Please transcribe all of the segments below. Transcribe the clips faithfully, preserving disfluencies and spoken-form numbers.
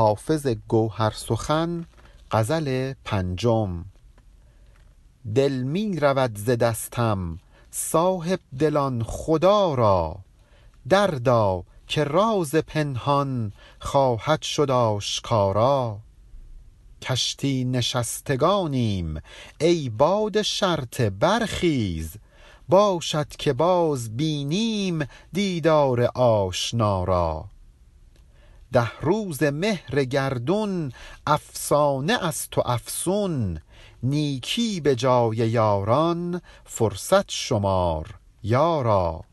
حافظ گوهر سخن غزل پنجم. دل می رود ز دستم صاحب دلان خدا را، دردا که راز پنهان خواهد شد آشکارا. کشتی نشستگانیم ای باد شرطه برخیز، باشد که باز بینیم دیدار آشنا را. ده روز مهر گردون افسانه است و افسون، نیکی به جای یاران فرصت شمار یارا.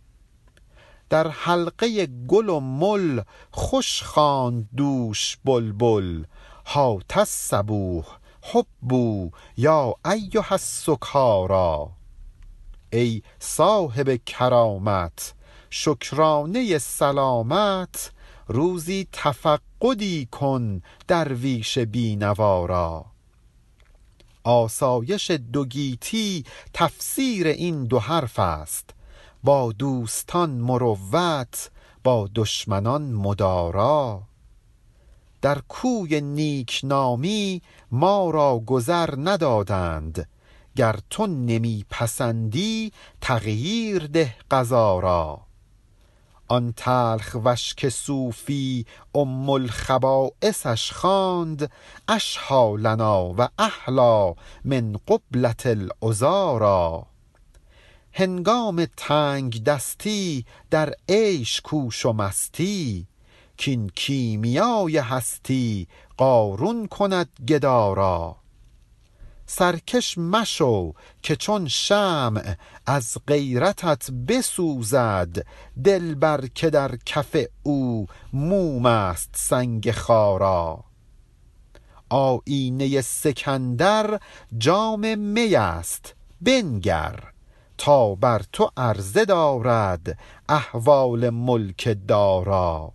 در حلقه گل و مل خوش خواند دوش بلبل، هات الصبوح حبوا یا ایها السکارا. ای صاحب کرامت شکرانه سلامت، روزی تفقدی کن درویش بینوا را. آسایش دو گیتی تفسیر این دو حرف است، با دوستان مروت با دشمنان مدارا. در کوی نیکنامی ما را گذر ندادند، گر تو نمی پسندی تغییر ده قضا را. آن تلخ وشک صوفی ام الخبائثش خواند، اشحا لنا و احلا من قبلة العذارا. هنگام تنگ دستی در عیش کوش و مستی، کین کیمیای هستی قارون کند گدارا. سرکش مشو که چون شمع از غیرتت بسوزد، دلبر که در کف او موم است سنگ خارا. آینه سکندر جام می است بنگر، تا بر تو عرضه دارد احوال ملک دارا.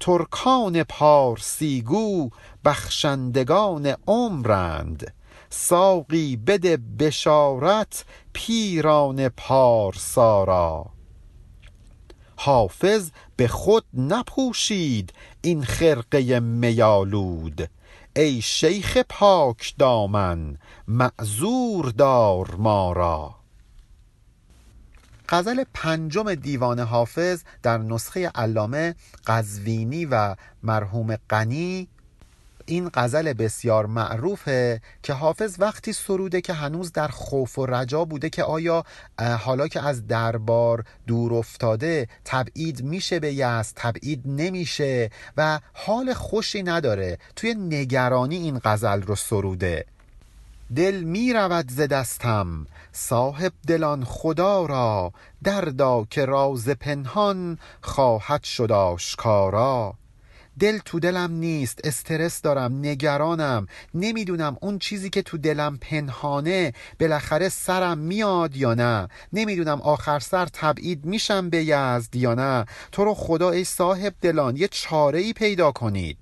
ترکان پارسیگو بخشندگان عمرند، ساقی بده بشارت پیران پارسارا. حافظ به خود نپوشید این خرقه میالود، ای شیخ پاک دامن معذور دار ما را. غزل پنجم دیوان حافظ در نسخه علامه قزوینی و مرحوم غنی. این غزل بسیار معروفه که حافظ وقتی سروده که هنوز در خوف و رجا بوده که آیا حالا که از دربار دور افتاده تبعید میشه به یزد، تبعید نمیشه و حال خوشی نداره، توی نگرانی این غزل رو سروده. دل می رود ز دستم صاحب دلان خدا را، دردا که راز پنهان خواهد شد آشکارا. دل تو دلم نیست، استرس دارم، نگرانم، نمیدونم اون چیزی که تو دلم پنهانه بالاخره سرم میاد یا نه، نمیدونم آخر سر تبعید میشم به یزد یا نه. تو رو خدا ای صاحب دلان یه چاره‌ای پیدا کنید.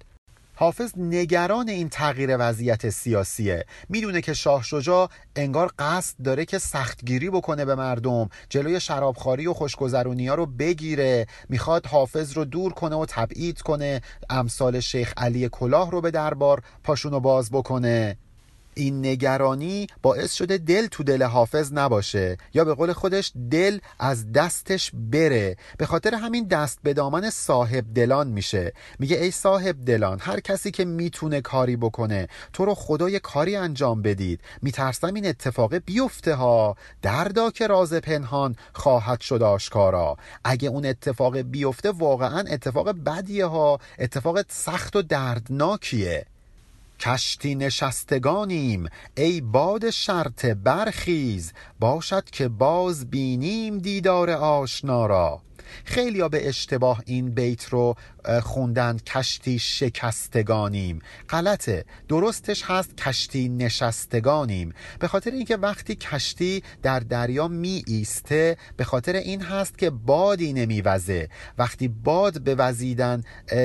حافظ نگران این تغییر وضعیت سیاسیه، میدونه که شاه شجاع انگار قصد داره که سختگیری بکنه به مردم، جلوی شرابخواری و خوشگذرونی‌ها رو بگیره، میخواد حافظ رو دور کنه و تبعید کنه، امثال شیخ علی کلاه رو به دربار پاشونو باز بکنه. این نگرانی باعث شده دل تو دل حافظ نباشه، یا به قول خودش دل از دستش بره، به خاطر همین دست به دامن صاحب دلان میشه. میگه ای صاحب دلان، هر کسی که میتونه کاری بکنه تو رو خدای کاری انجام بدید، میترسم این اتفاق بیفته ها. دردا که راز پنهان خواهد شد آشکارا. اگه اون اتفاق بیفته واقعا اتفاق بدیه ها، اتفاق سخت و دردناکیه. کشتی نشستگانیم ای باد شرط برخیز، باشد که باز بینیم دیدار آشنا را. خیلی ها به اشتباه این بیت رو خوندن کشتی شکستگانیم، غلطه، درستش هست کشتی نشستگانیم. به خاطر اینکه وقتی کشتی در دریا می ایسته به خاطر این هست که بادی نمی وزه، وقتی باد به وزیدن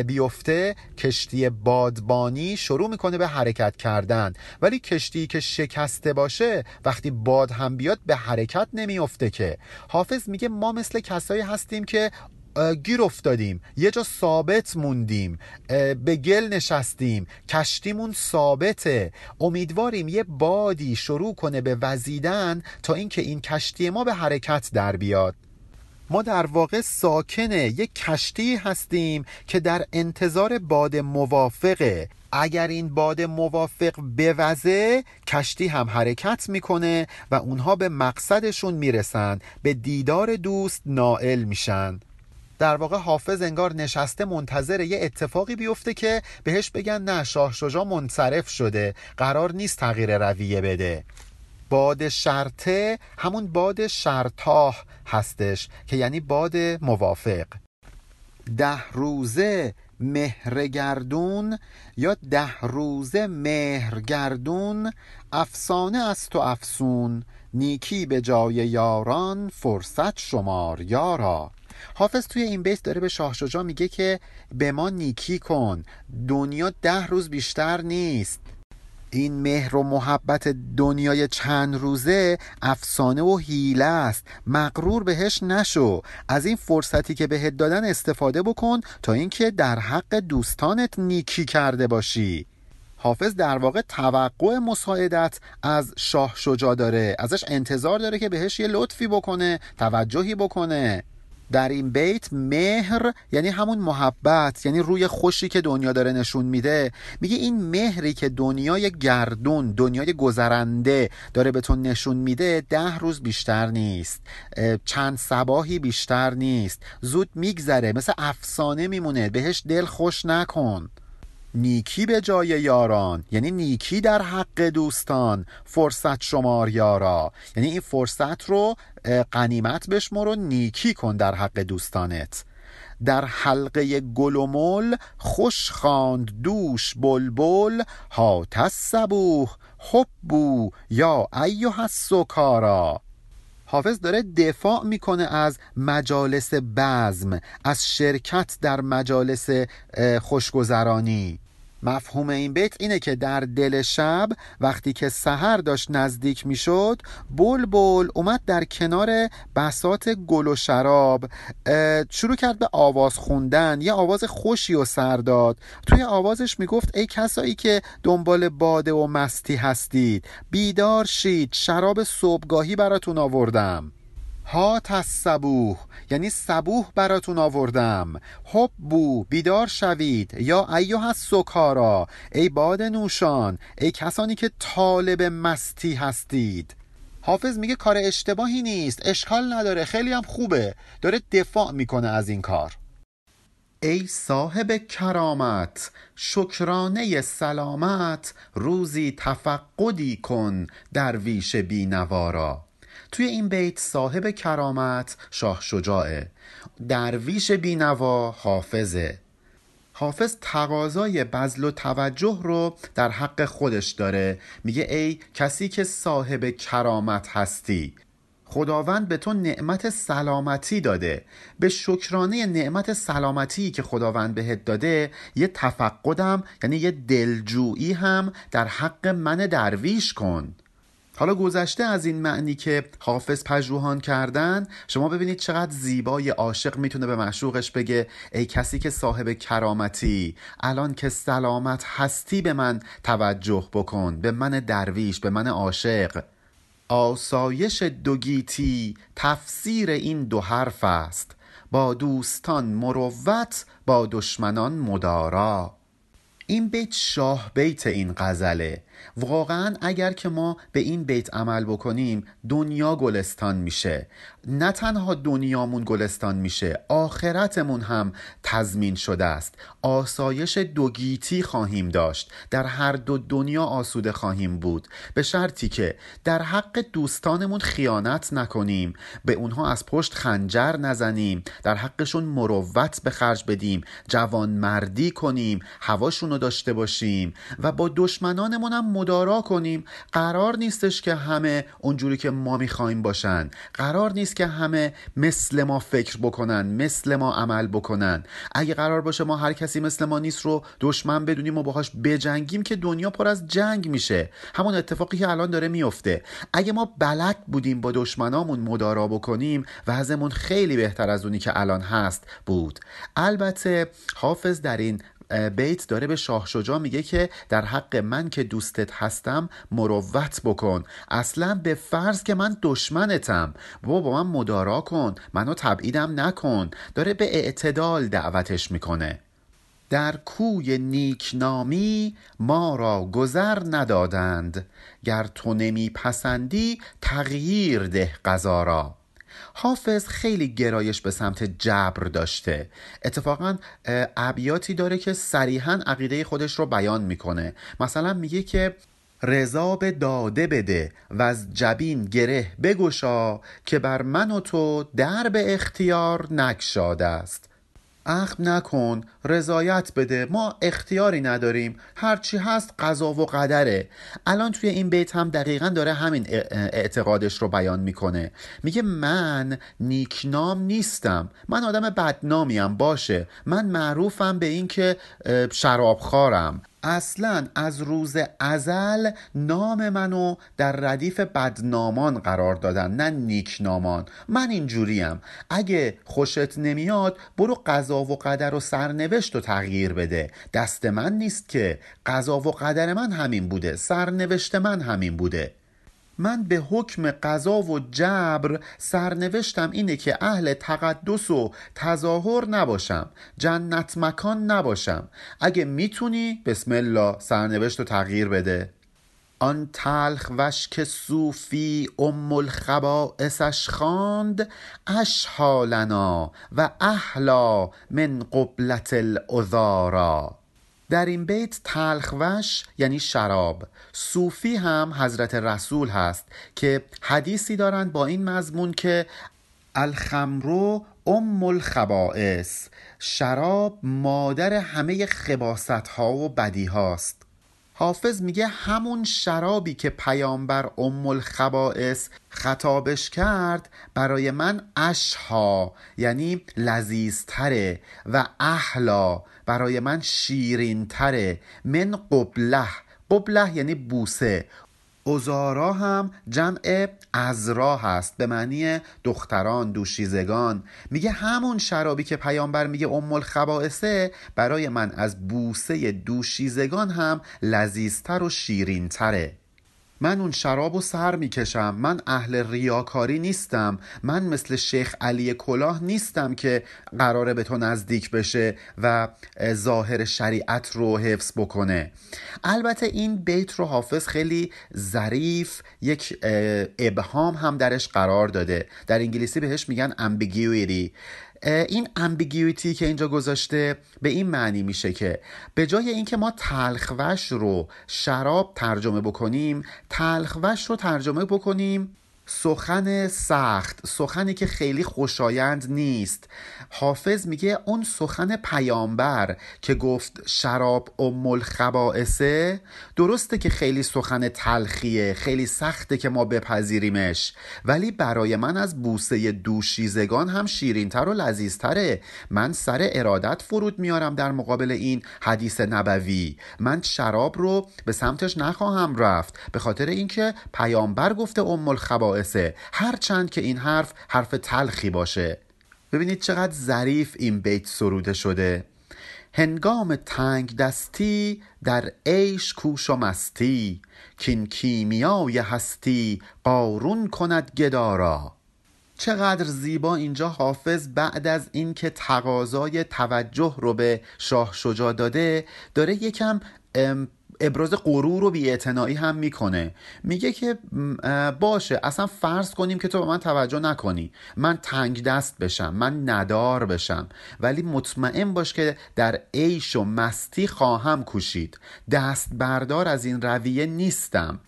بیفته کشتی بادبانی شروع میکنه به حرکت کردن، ولی کشتی که شکسته باشه وقتی باد هم بیاد به حرکت نمیفته که. حافظ میگه ما مثل کسایی هستیم که گیر افتادیم، یه جا ثابت موندیم، به گل نشستیم، کشتیمون ثابته، امیدواریم یه بادی شروع کنه به وزیدن تا اینکه این کشتی ما به حرکت در بیاد. ما در واقع ساکن یک کشتی هستیم که در انتظار باد موافقه. اگر این باد موافق بوزه، کشتی هم حرکت میکنه و اونها به مقصدشون میرسن، به دیدار دوست نائل میشن. در واقع حافظ انگار نشسته منتظر یه اتفاقی بیفته که بهش بگن نه، شاه شجاع منصرف شده، قرار نیست تغییر رویه بده. باد شرطه همون باد شرطاه هستش که یعنی باد موافق. ده روزه مهرگردون یا ده روزه مهرگردون، افسانه است و افسون، نیکی به جای یاران فرصت شمار یارا. حافظ توی این بیت داره به شاه شجاع میگه که به ما نیکی کن، دنیا ده روز بیشتر نیست. این مهر و محبت دنیای چند روزه افسانه و حیله است، مغرور بهش نشو، از این فرصتی که بهت دادن استفاده بکن تا اینکه در حق دوستانت نیکی کرده باشی. حافظ در واقع توقع مساعدت از شاه شجاع داره، ازش انتظار داره که بهش یه لطفی بکنه، توجهی بکنه. در این بیت مهر یعنی همون محبت، یعنی روی خوشی که دنیا داره نشون میده. میگه این مهری که دنیای گردون، دنیای گذرنده داره به تو نشون میده، ده روز بیشتر نیست، چند صباحی بیشتر نیست، زود میگذره، مثل افسانه میمونه، بهش دل خوش نکن. نیکی به جای یاران یعنی نیکی در حق دوستان، فرصت شمار یارا یعنی این فرصت رو غنیمت بشمار و نیکی کن در حق دوستانت. در حلقه گل و مل خوش خواند دوش بلبل، هات الصبوح حبوا یا ایها السکارا. حافظ داره دفاع میکنه از مجالس بزم، از شرکت در مجالس خوشگذرانی. مفهوم این بیت اینه که در دل شب وقتی که سحر داشت نزدیک میشد، بلبل اومد در کنار بساط گل و شراب، شروع کرد به آواز خوندن، یه آواز خوشی و سر داد. توی آوازش میگفت ای کسایی که دنبال باده و مستی هستید، بیدار شید، شراب صبحگاهی براتون آوردم. هات الصبوح یعنی صبوح براتون آوردم، حبوا بیدار شوید، یا ایها السکارا ای باد نوشان، ای کسانی که طالب مستی هستید. حافظ میگه کار اشتباهی نیست، اشکال نداره، خیلی هم خوبه، داره دفاع میکنه از این کار. ای صاحب کرامت شکرانه سلامت، روزی تفقدی کن درویش بینوارا. توی این بیت صاحب کرامت شاه شجاعه، درویش بینوا حافظه. حافظ تقاضای بذل و توجه رو در حق خودش داره، میگه ای کسی که صاحب کرامت هستی، خداوند به تو نعمت سلامتی داده، به شکرانه نعمت سلامتی که خداوند بهت داده یه تفقدم یعنی یه دلجویی هم در حق من درویش کن. حالا گذشته از این معنی که حافظ پژوهان کردن، شما ببینید چقدر زیبای عاشق میتونه به معشوقش بگه ای کسی که صاحب کرامتی، الان که سلامت هستی به من توجه بکن، به من درویش، به من عاشق. آسایش دوگیتی تفسیر این دو حرف است، با دوستان مروت با دشمنان مدارا. این بیت شاه بیت این غزله. واقعا اگر که ما به این بیت عمل بکنیم، دنیا گلستان میشه. نه تنها دنیامون گلستان میشه، آخرتمون هم تضمین شده است. آسایش دوگیتی خواهیم داشت، در هر دو دنیا آسوده خواهیم بود، به شرطی که در حق دوستانمون خیانت نکنیم، به اونها از پشت خنجر نزنیم، در حقشون مروت به خرج بدیم، جوانمردی کنیم، هواشون رو داشته باشیم و با دشمنانمون هم مدارا کنیم. قرار نیستش که همه اونجوری که ما میخوایم باشن، قرار نیست که همه مثل ما فکر بکنن، مثل ما عمل بکنن. اگه قرار باشه ما هر کسی مثل ما نیست رو دشمن بدونیم و باهاش بجنگیم که دنیا پر از جنگ میشه. همون اتفاقی که الان داره میفته. اگه ما بلد بودیم با دشمنامون مدارا بکنیم، وضعمون خیلی بهتر از اونی که الان هست بود. البته حافظ در این بیت داره به شاه شجاع میگه که در حق من که دوستت هستم مروت بکن، اصلا به فرض که من دشمنتم بابا با من مدارا کن، منو تبعیدم نکن. داره به اعتدال دعوتش میکنه. در کوی نیکنامی ما را گذر ندادند، گر تو نمی پسندی تغییر ده قضا را. حافظ خیلی گرایش به سمت جبر داشته. اتفاقا ابیاتی داره که صریحاً عقیده خودش رو بیان میکنه. مثلا میگه که رضا به داده بده و از جبین گره بگشا، که بر من و تو در به اختیار نگشاده است. اخم نکن، رضایت بده، ما اختیاری نداریم، هرچی هست قضا و قدره. الان توی این بیت هم دقیقاً داره همین اعتقادش رو بیان میکنه. میگه من نیکنام نیستم، من آدم بدنامیم، باشه، من معروفم به این که شرابخوارم. اصلا از روز ازل نام منو در ردیف بدنامان قرار دادن، نه نیکنامان. من اینجوریم، اگه خوشت نمیاد برو قضا و قدر و سرنوشت رو تغییر بده، دست من نیست که. قضا و قدر من همین بوده، سرنوشت من همین بوده. من به حکم قضا و جبر سرنوشتم اینه که اهل تقدس و تظاهر نباشم، جنت مکان نباشم. اگه میتونی بسم الله سرنوشت رو تغییر بده. آن تلخ وشک صوفی ام الخبائسش خواند، اشحالنا و اهلا من قبلت العذارا. در این بیت تلخوش یعنی شراب، صوفی هم حضرت رسول هست که حدیثی دارند با این مضمون که الخمرو ام الخبائس، شراب مادر همه خباست ها و بدی هاست. حافظ میگه همون شرابی که پیامبر ام الخبائس خطابش کرد برای من اشها یعنی لذیذتره و احلا برای من شیرینتره. من قبله، قبله یعنی بوسه. عذارا هم جمع عذرا هست به معنی دختران، دوشیزگان. میگه همون شرابی که پیامبر میگه ام الخبائسه برای من از بوسه دوشیزگان هم لذیذتر و شیرینتره. من اون شرابو سر میکشم، من اهل ریاکاری نیستم، من مثل شیخ علی کلاه نیستم که قراره به تو نزدیک بشه و ظاهر شریعت رو حفظ بکنه. البته این بیت رو حافظ خیلی ظریف یک ابهام هم درش قرار داده. در انگلیسی بهش میگن ambiguity. این ambiguity که اینجا گذاشته به این معنی میشه که به جای اینکه ما تلخوش رو شراب ترجمه بکنیم، تلخوش رو ترجمه بکنیم سخن سخت، سخنی که خیلی خوشایند نیست. حافظ میگه اون سخن پیامبر که گفت شراب ام الخبائسه، درسته که خیلی سخن تلخیه، خیلی سخته که ما بپذیریمش، ولی برای من از بوسه دوشیزگان هم شیرینتر و لذیذتره. من سر ارادت فرود میارم در مقابل این حدیث نبوی، من شراب رو به سمتش نخواهم رفت به خاطر اینکه پیامبر گفته ام الخبائسه، هر چند که این حرف حرف تلخی باشه. ببینید چقدر ظریف این بیت سروده شده. هنگام تنگ دستی در عیش کوش و مستی، کین کیمیای هستی قارون کند گدارا. چقدر زیبا اینجا حافظ بعد از این که تقاضای توجه رو به شاه شجاع داده، داره یکم ابراز غرور و بی‌اعتنایی هم میکنه. میگه که باشه، اصلا فرض کنیم که تو به من توجه نکنی، من تنگ دست بشم، من ندار بشم، ولی مطمئن باش که در عیش و مستی خواهم کوشید، دست بردار از این رویه نیستم.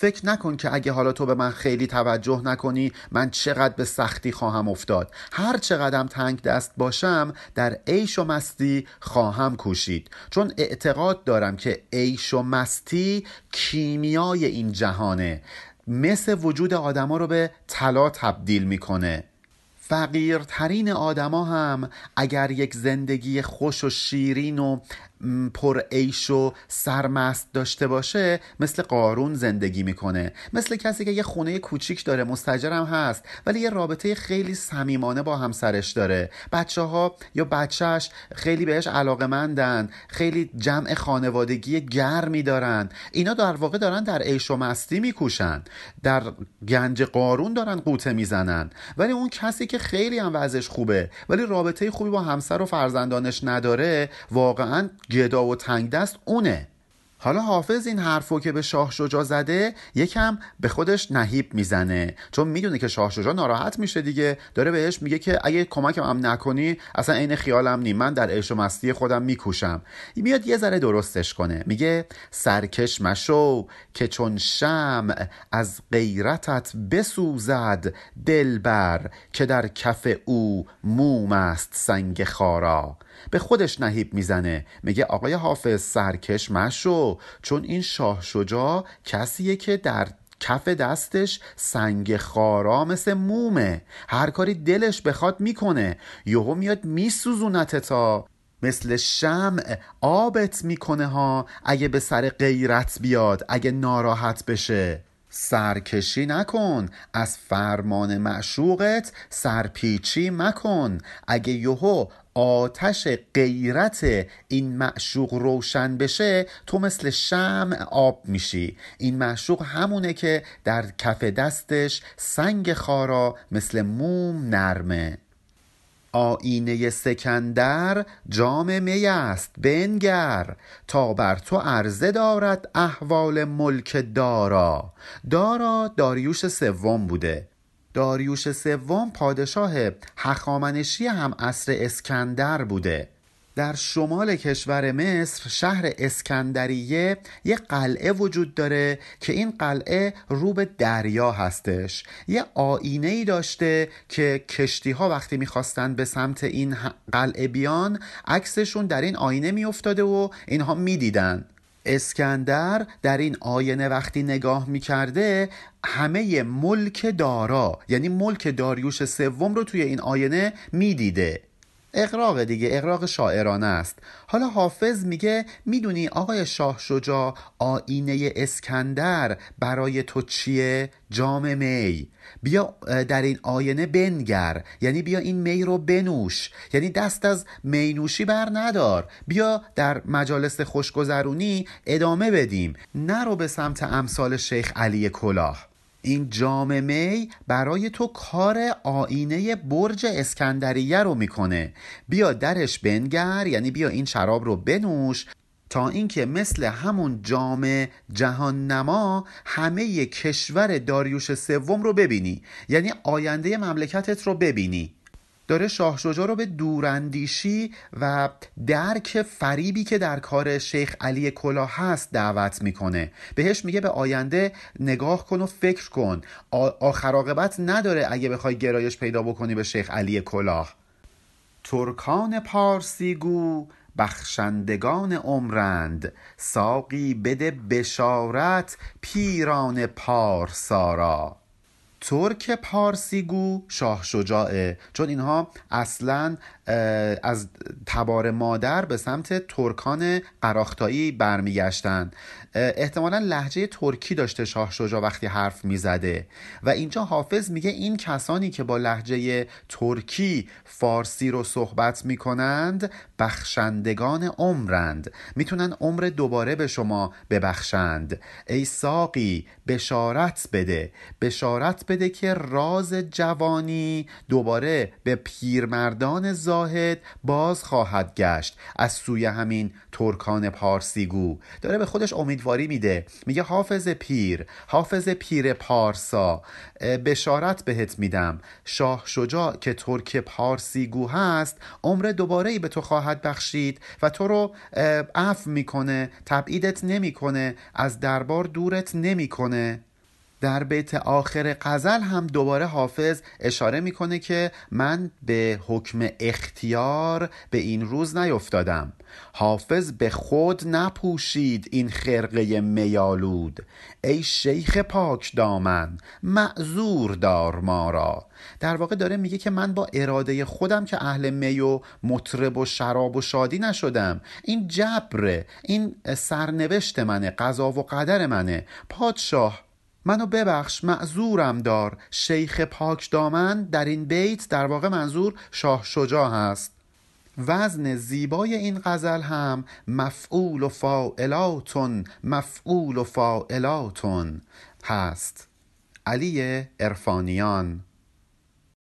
فکر نکن که اگه حالا تو به من خیلی توجه نکنی من چقدر به سختی خواهم افتاد. هر چقدرم تنگ دست باشم در عیش و مستی خواهم کوشید، چون اعتقاد دارم که عیش و مستی کیمیای این جهانه، مثل وجود آدما رو به طلا تبدیل میکنه. فقیرترین آدما هم اگر یک زندگی خوش و شیرین و پر عیش و سرمست داشته باشه مثل قارون زندگی میکنه، مثل کسی که یه خونه کوچیک داره، مستاجرم هست، ولی یه رابطه خیلی صمیمانه با همسرش داره، بچه‌ها یا بچه‌ش خیلی بهش علاقه‌مندن، خیلی جمع خانوادگی گرمی دارن. اینا در واقع دارن در عیش و مستی میکوشن، در گنج قارون دارن قوطه میزنن. ولی اون کسی که خیلی هم وضعش خوبه ولی رابطه خوبی با همسر و فرزندانش نداره، واقعاً گدا و تنگ دست اونه. حالا حافظ این حرفو که به شاه شجاع زده یکم به خودش نهیب میزنه، چون میدونه که شاه شجاع ناراحت میشه دیگه، داره بهش میگه که اگه کمکم هم نکنی اصلا عین خیالم نی، من در عیش و مستی خودم میکوشم. میاد یه ذره درستش کنه، میگه سرکش مشو که چون شمع از غیرتت بسوزد دلبر، که در کف او موم است سنگ خارا. به خودش نهیب میزنه، میگه آقای حافظ سرکش مشو، چون این شاه شجاع کسیه که در کف دستش سنگ خارا مثل مومه، هر کاری دلش بخواد میکنه، یهو میاد میسوزونت تا مثل شمع آبت میکنه ها، اگه به سر غیرت بیاد، اگه ناراحت بشه سرکشی نکن، از فرمان معشوقت سرپیچی مکن، اگه یهو آتش غیرت این معشوق روشن بشه تو مثل شمع آب میشی. این معشوق همونه که در کف دستش سنگ خارا مثل موم نرمه. آینه سکندر جام می است بنگر، تا بر تو عرضه دارد احوال ملک دارا. دارا داریوش سوم بوده. داریوش سوم پادشاه هخامنشی هم عصر اسکندر بوده. در شمال کشور مصر شهر اسکندریه یه قلعه وجود داره که این قلعه رو به دریا هستش. یه آینه‌ای داشته که کشتی‌ها وقتی می‌خواستن به سمت این قلعه بیان عکسشون در این آینه می‌افتاده و اینها می‌دیدن. اسکندر در این آینه وقتی نگاه می‌کرده همه ملک دارا، یعنی ملک داریوش سوم رو توی این آینه می‌دیده. اغراق دیگه، اغراق شاعرانه است. حالا حافظ میگه میدونی آقای شاه شجاع آینه اسکندر برای تو چیه؟ جام می. بیا در این آینه بنگر، یعنی بیا این می رو بنوش، یعنی دست از مینوشی بر ندار، بیا در مجالس خوشگذرونی ادامه بدیم، نرو به سمت امثال شیخ علی کلاه. این جام می برای تو کار آینه برج اسکندریه رو میکنه، بیا درش بنگر، یعنی بیا این شراب رو بنوش، تا اینکه مثل همون جام جهان نما همه کشور داریوش سوم رو ببینی، یعنی آینده مملکتت رو ببینی. داره شاه شجاع رو به دوراندیشی و درک فریبی که در کار شیخ علی کلاه هست دعوت میکنه، بهش میگه به آینده نگاه کن و فکر کن، آخر عاقبت نداره اگه بخوای گرایش پیدا بکنی به شیخ علی کلاه. ترکان پارسی گو بخشندگان عمرند، ساقی بده بشارت پیران پارسارا. ترک پارسیگو شاه شجاعه، چون اینها اصلا از تبار مادر به سمت ترکان قراختایی برمیگشتن. احتمالا لهجه ترکی داشته شاه شجاع وقتی حرف میزده و اینجا حافظ میگه این کسانی که با لهجه ترکی فارسی رو صحبت میکنند بخشندگان عمرند، میتونن عمر دوباره به شما ببخشند. ای ساقی بشارت بده، بشارت بده که راز جوانی دوباره به پیرمردان زاهد باز خواهد گشت از سوی همین ترکان پارسیگو. داره به خودش امیدواری میده، میگه حافظ پیر، حافظ پیر پارسا، بشارت بهت میدم، شاه شجاع که ترک پارسیگو هست عمر دوباره به تو خواهد بخشید و تو رو عفو میکنه، تبعیدت نمیکنه، از دربار دورت نمیکنه. در بیت آخر غزل هم دوباره حافظ اشاره میکنه که من به حکم اختیار به این روز نیفتادم. حافظ به خود نپوشید این خرقه میالود، ای شیخ پاک دامن معذور دار ما را. در واقع داره میگه که من با اراده خودم که اهل می و مطرب و شراب و شادی نشدم، این جبره، این سرنوشت منه، قضا و قدر منه. پادشاه منو ببخش، معذورم دار، شیخ پاک دامن در این بیت در واقع منظور شاه شجاع هست. وزن زیبای این غزل هم مفعول و فاعلاتون مفعول و فاعلاتون هست. علی عرفانیان.